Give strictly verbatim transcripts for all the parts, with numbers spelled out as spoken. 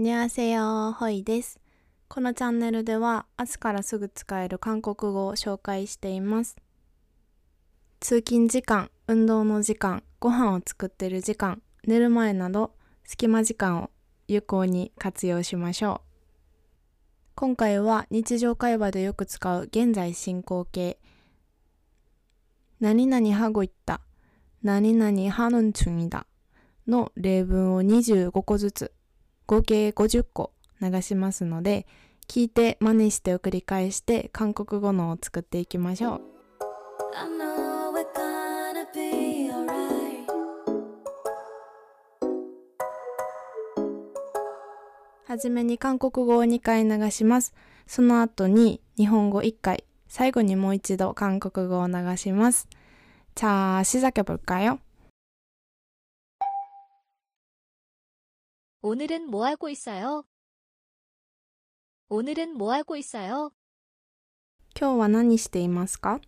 にゃーせよー、ほいです。このチャンネルでは明日からすぐ使える韓国語を紹介しています。通勤時間、運動の時間、ご飯を作ってる時間、寝る前など隙間時間を有効に活用しましょう。今回は日常会話でよく使う現在進行形。何々하고 있다、何々하는 중이다の例文をにじゅうごこずつ、合計ごじゅっこ流しますので、聞いて真似してを繰り返して韓国語のを作っていきましょう。はじめに韓国語をにかい流します。その後に日本語いっかい、最後にもう一度韓国語を流します。자、시작해볼까요?오늘은뭐하고있어요?오늘은뭐하고있어요?今日は何していますか?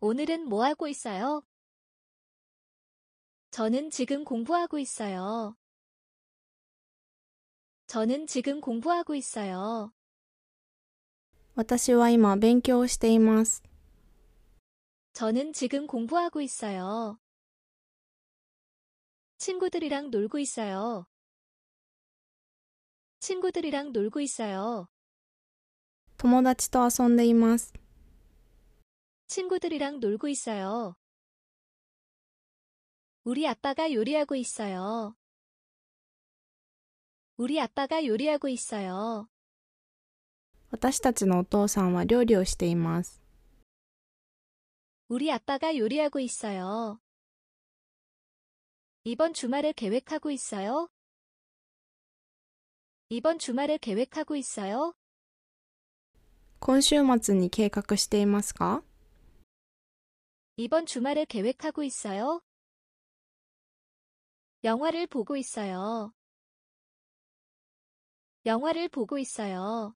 오늘은뭐하고있어요?저는지금공부하고있어요. 저는지금공부하고있어요.私は今勉強をしています。저는지금공부하고있어요. 친구들이랑놀고있어요.친구들이랑놀고있어요.友達と遊んでいます。친구들이랑놀고있어요. 우리 아빠가 요리하고 있어요. 우리 아빠가 요리하고 있어요.私たちのお父さんは料理をしています。우리 아빠가 요리하고 있어요. 이번 주말에 계획하고 있어요?이번주말에계획하고있어요?今週末に計画していますか?이번주말에계획하고있어요?영화를보고있어요. 영화를보고있어요.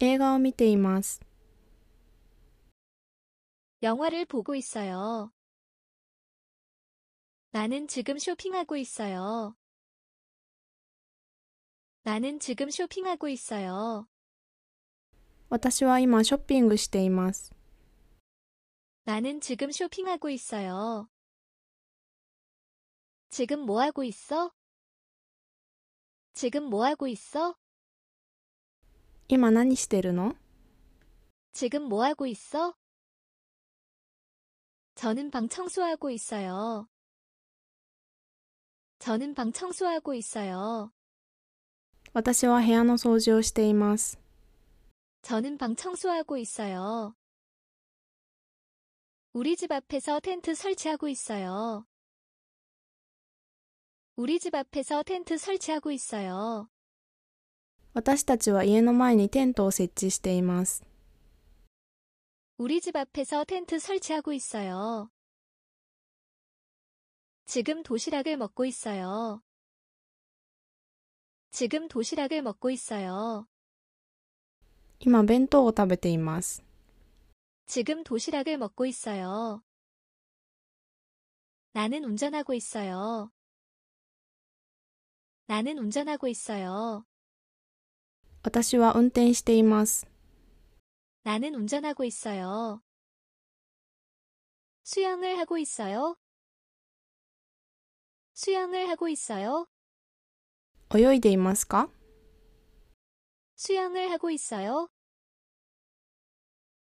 映画を見ています。영화를보고있어요. 나는지금쇼핑하고있어요.나는지금쇼핑하고있어요.私は今ショッピングしています。나는지금쇼핑하고있어요. 지금뭐하고있어? 지금뭐하고있어?今何してるの?지금뭐하고있어? 저는방청소하고있어요. 저는방청소하고있어요.私は部屋の掃除をしています。저는방청소하고있어요。우리집앞에서텐트설치하고있어요。우리집앞에서텐트설치하고있어요。私たちは家の前にテントを設置しています。우리집앞에서텐트설치하고있어요。지금도시락을먹고있어요。지금도시락을먹고있어요.今弁当を食べています。지금도시락을먹고있어요. 나는운전하고있어요. 나는운전하고있어요.私は運転しています。나는운전하고있어요. 수영을하고있어요. 수영을하고있어요.泳いでいますか?수영을하고있어요?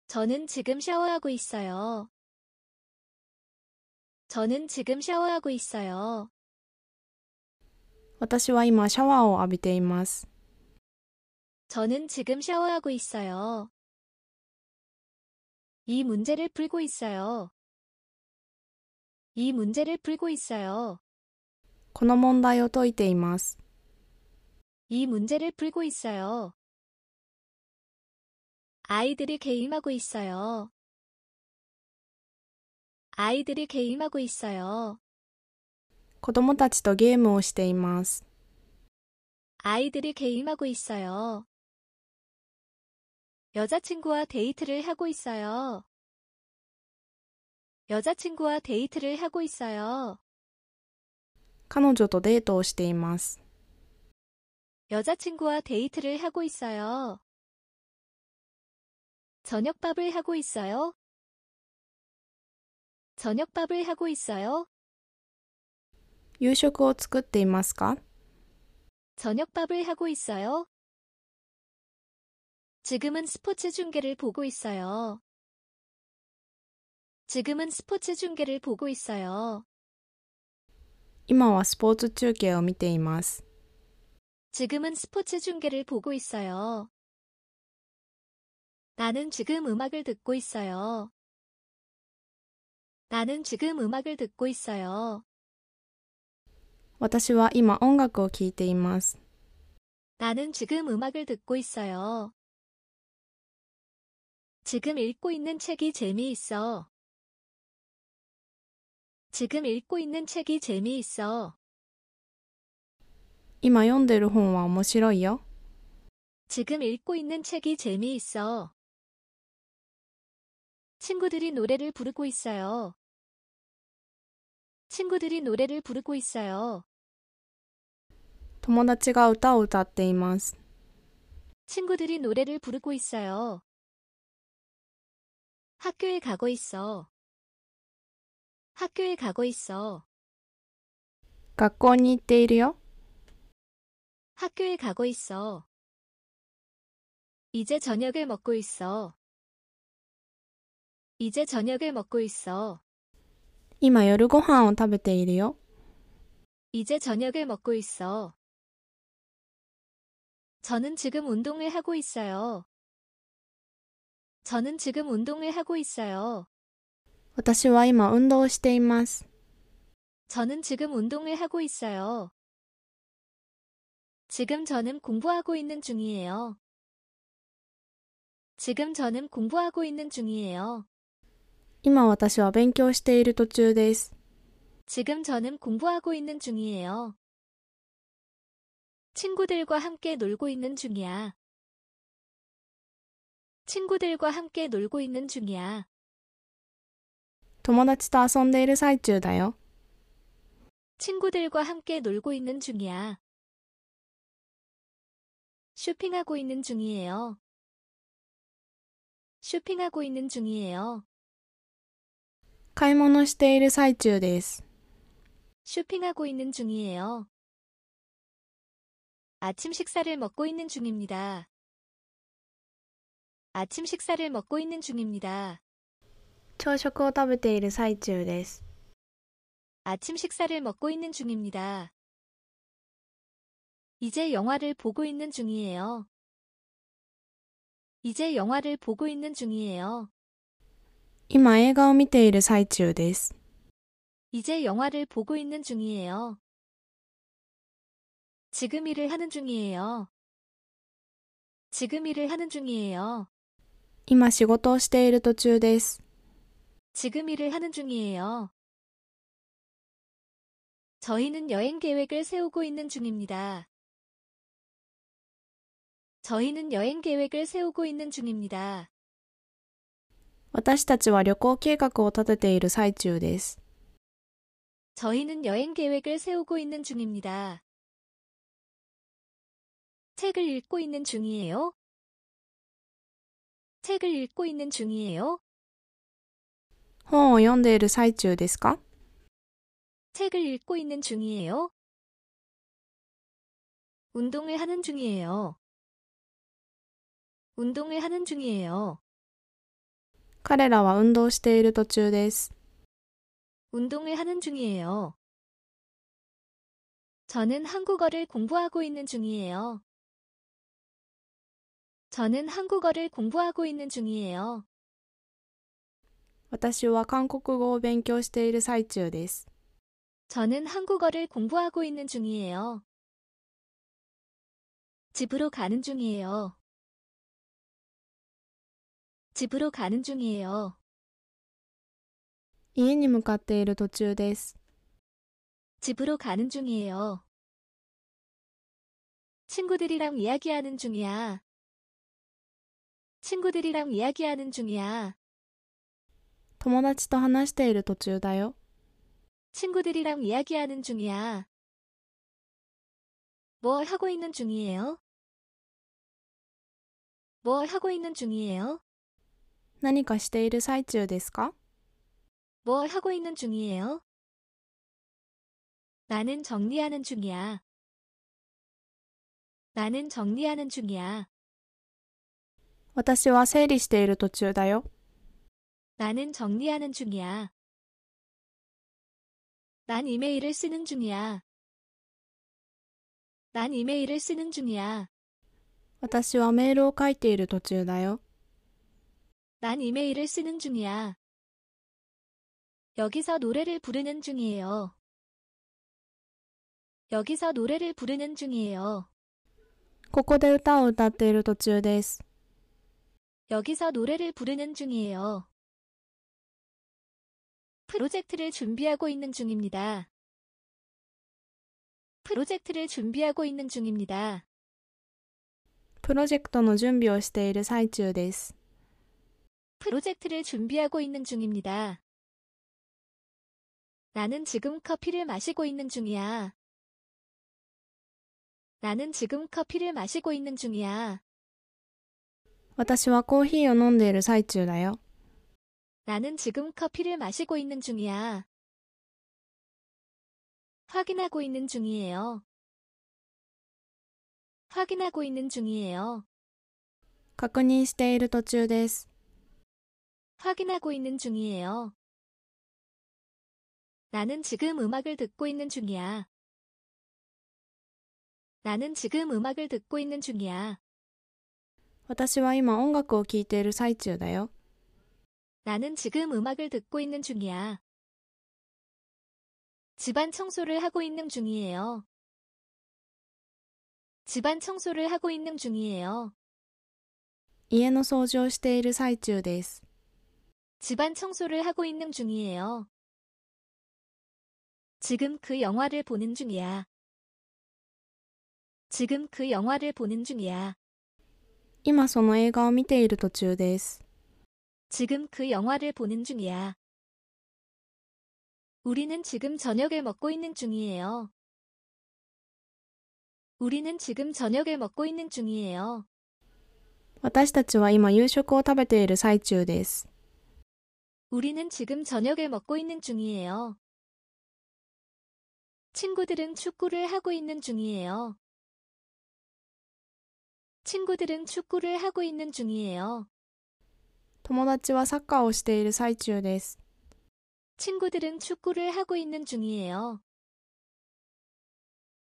저는지금샤워하고있어요. 저는지금샤워하고있어요.私は今シャワーを浴びています。저는지금샤워하고있어요. 이문제를풀고있어요. 이문제를풀고있어요.この問題を解いています。이문제를풀고있어요. 아이들이게임하고있어요. 아이들이게임하고있어요. 子供たちとゲームをしています。아이들이게임하고있어요. 여자친구와데이트를하고있어요. 여자친구와데이트를하고있어요. 彼女とデートをしています。 여자친구와 데이트를 하고 있어요. 저녁밥을 하고 있어요. 저녁밥을 하고 있어요. 夕食を作っていますか? 저녁밥을 하고 있어요. 지금은 스포츠 중계를 보고 있어요. 지금은 스포츠 중계를 보고 있어요. 今は 스포츠 중계를 見ています. 지금은 스포츠 중계를 보고 있어요. 나는 지금 음악을 듣고 있어요. 나는 지금 음악을 듣고 있어요. 私は今音楽を聴いています. 나는 지금 음악을 듣고 있어요. 지금 읽고 있는 책이 재미있어. 지금 읽고 있는 책이 재미있어. 今読んでる本は面白いよ. 지금 읽고 있는 책이 재미있어. 친구들이 노래를 부르고 있어요. 친구들이 노래를 부르고 있어요. 友達が歌を歌っています. 친구들이 노래를 부르고 있어요. 학교에 가고 있어. 학교에 가고 있어. 学校に行っているよ. 학교에 가고 있어. 이제 저녁을 먹고 있어. 이제 저녁을 먹고 있어. 今夜ご飯を食べているよ. 이제 저녁을 먹고 있어. 저는 지금 운동을 하고 있어요. 저는 지금 운동을 하고 있어요. 私は今運動しています. 저는 지금 운동을 하고 있어요. 지금 저는 공부하고 있는 중이에요. 지금 저는 공부하고 있는 중이에요. 今私は勉強している途中です. 지금 저는 공부하고 있는 중이에요. 친구들과 함께 놀고 있는 중이야. 친구들과 함께 놀고 있는 중이야. 友達と遊んでいる最中だよ. 친구들과 함께 놀고 있는 중이야. 쇼핑하고 있는 중이에요. 쇼핑하고 있는 중이에요. 買い物している最中です. 쇼핑하고 있는 중이에요. 아침 식사를 먹고 있는 중입니다. 아침 식사를 먹고 있는 중입니다. 朝食を食べている最中です. 아침 식사를 먹고 있는 중입니다. 이제 영화를 보고 있는 중이에요. 이제 영화를 보고 있는 중이에요. 今映画を見ている最中です. 이제 영화를 보고 있는 중이에요. 지금 일을 하는 중이에요. 지금 일을 하는 중이에요. 今仕事をしている途中です. 지금 일을 하는 중이에요. 저희는 여행 계획을 세우고 있는 중입니다. 저희는 여행 계획을 세우고 있는 중입니다. 私たちは旅行計画を立てている最中です. 저희는 여행 계획을 세우고 있는 중입니다. 책을 읽고 있는 중이에요. 책을 읽고 있는 중이에요. 本を読んでいる最中ですか? 책을 읽고 있는 중이에요. 운동을 하는 중이에요. 운동을 하는 중이에요. 彼らは運動している途中です. 운동을 하는 중이에요. 저는 한국어를 공부하고 있는 중이에요. 저는 한국어를 공부하고 있는 중이에요. 私は韓国語を勉強している最中です. 저는 한국어를 공부하고 있는 중이에요. 집으로 가는 중이에요. 집으로 가는 중이에요. 家に向かっている途中です. 집으로 가는 중이에요. 친구들이랑 이야기하는 중이야. 친구들이랑 이야기하는 중이야. 友達と話している途中だよ. 친구들이랑 이야기하는 중이야. 뭘 하고 있는 중이에요? 뭘 하고 있는 중이에요? 何かしている最中ですか?뭘 하고 있는 중이에요? 나는 정리하는 중이야. 나는 정리하는 중이야. 私は整理している途中だよ. 나는 정리하는 중이야. 난 이메일을 쓰는 중이야. 난 이메일을 쓰는 중이야. 私はメールを書いている途中だよ. 난 이메일을 쓰는 중이야. 여기서 노래를 부르는 중이에요. 여기서 노래를 부르는 중이에요. ここで歌を歌っている途中です. 여기서 노래를 부르는 중이에요. 프로젝트를 준비하고 있는 중입니다. 프로젝트를 준비하고 있는 중입니다. 프로젝트의 준비를 している最中です. 프로젝트를 준비하고 있는 중입니다. 나는 지금 커피를 마시고 있는 중이야. 나는 지금 커피를 마시고 있는 중이야. 私はコーヒーを飲んでいる最中だよ. 나는 지금 커피를 마시고 있는 중이야. 확인하고 있는 중이에요. 확인하고 있는 중이에요. 確認している途中です. 확인하고 있는 중이에요. 나는 지금 음악을 듣고 있는 중이야. 나는 지금 음악을 듣고 있는 중이야. 私は今音楽を聴いている最中だよ. 나는 지금 음악을 듣고 있는 중이야. 집안 청소를 하고 있는 중이에요. 집안 청소를 하고 있는 중이에요. 家の掃除をしている最中です. 집안 청소를 하고 있는 중이에요. 지금 그 영화를 보는 중이야. 지금 그 영화를 보는 중이야. 今その映画を見ている途中です. 지금 그 영화를 보는 중이야. 우리는 지금 저녁을 먹고 있는 중이에요. 우리는 지금 저녁을 먹고 있는 중이에요. 私たちは今夕食を食べている最中です. 우리는 지금 저녁을 먹고 있는 중이에요. 친구들은 축구를 하고 있는 중이에요. 친구들은 축구를 하고 있는 중이에요. 友達はサッカーをしている最中です. 친구들은 축구를 하고 있는 중이에요.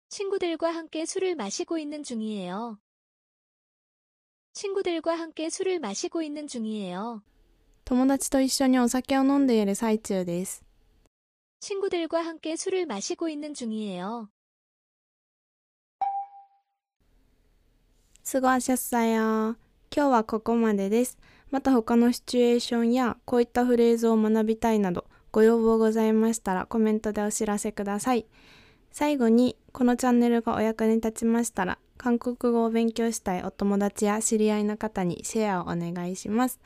친구들과 함께 술을 마시고 있는 중이에요. 친구들과 함께 술을 마시고 있는 중이에요. 友達と一緒にお酒を飲んでいる最中です. 친구들과 함께 술을 마시고 있는 중이에요. 수고하셨어요. 今日はここまでです。 また他のシチュエーションやこういったフレーズを学びたいなどご要望ございましたらコメントでお知らせください。最後にこのチャンネルがお役に立ちましたら韓国語を勉強したいお友達や知り合いの方にシェアをお願いします。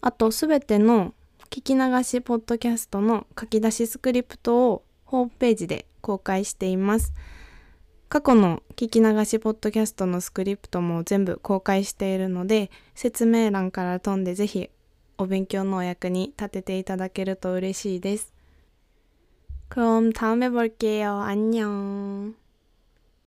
あとすべての聞き流しポッドキャストの書き出しスクリプトをホームページで公開しています。過去の聞き流しポッドキャストのスクリプトも全部公開しているので、説明欄から飛んでぜひお勉強のお役に立てていただけると嬉しいです。그럼 다음에 볼게요. 안녕.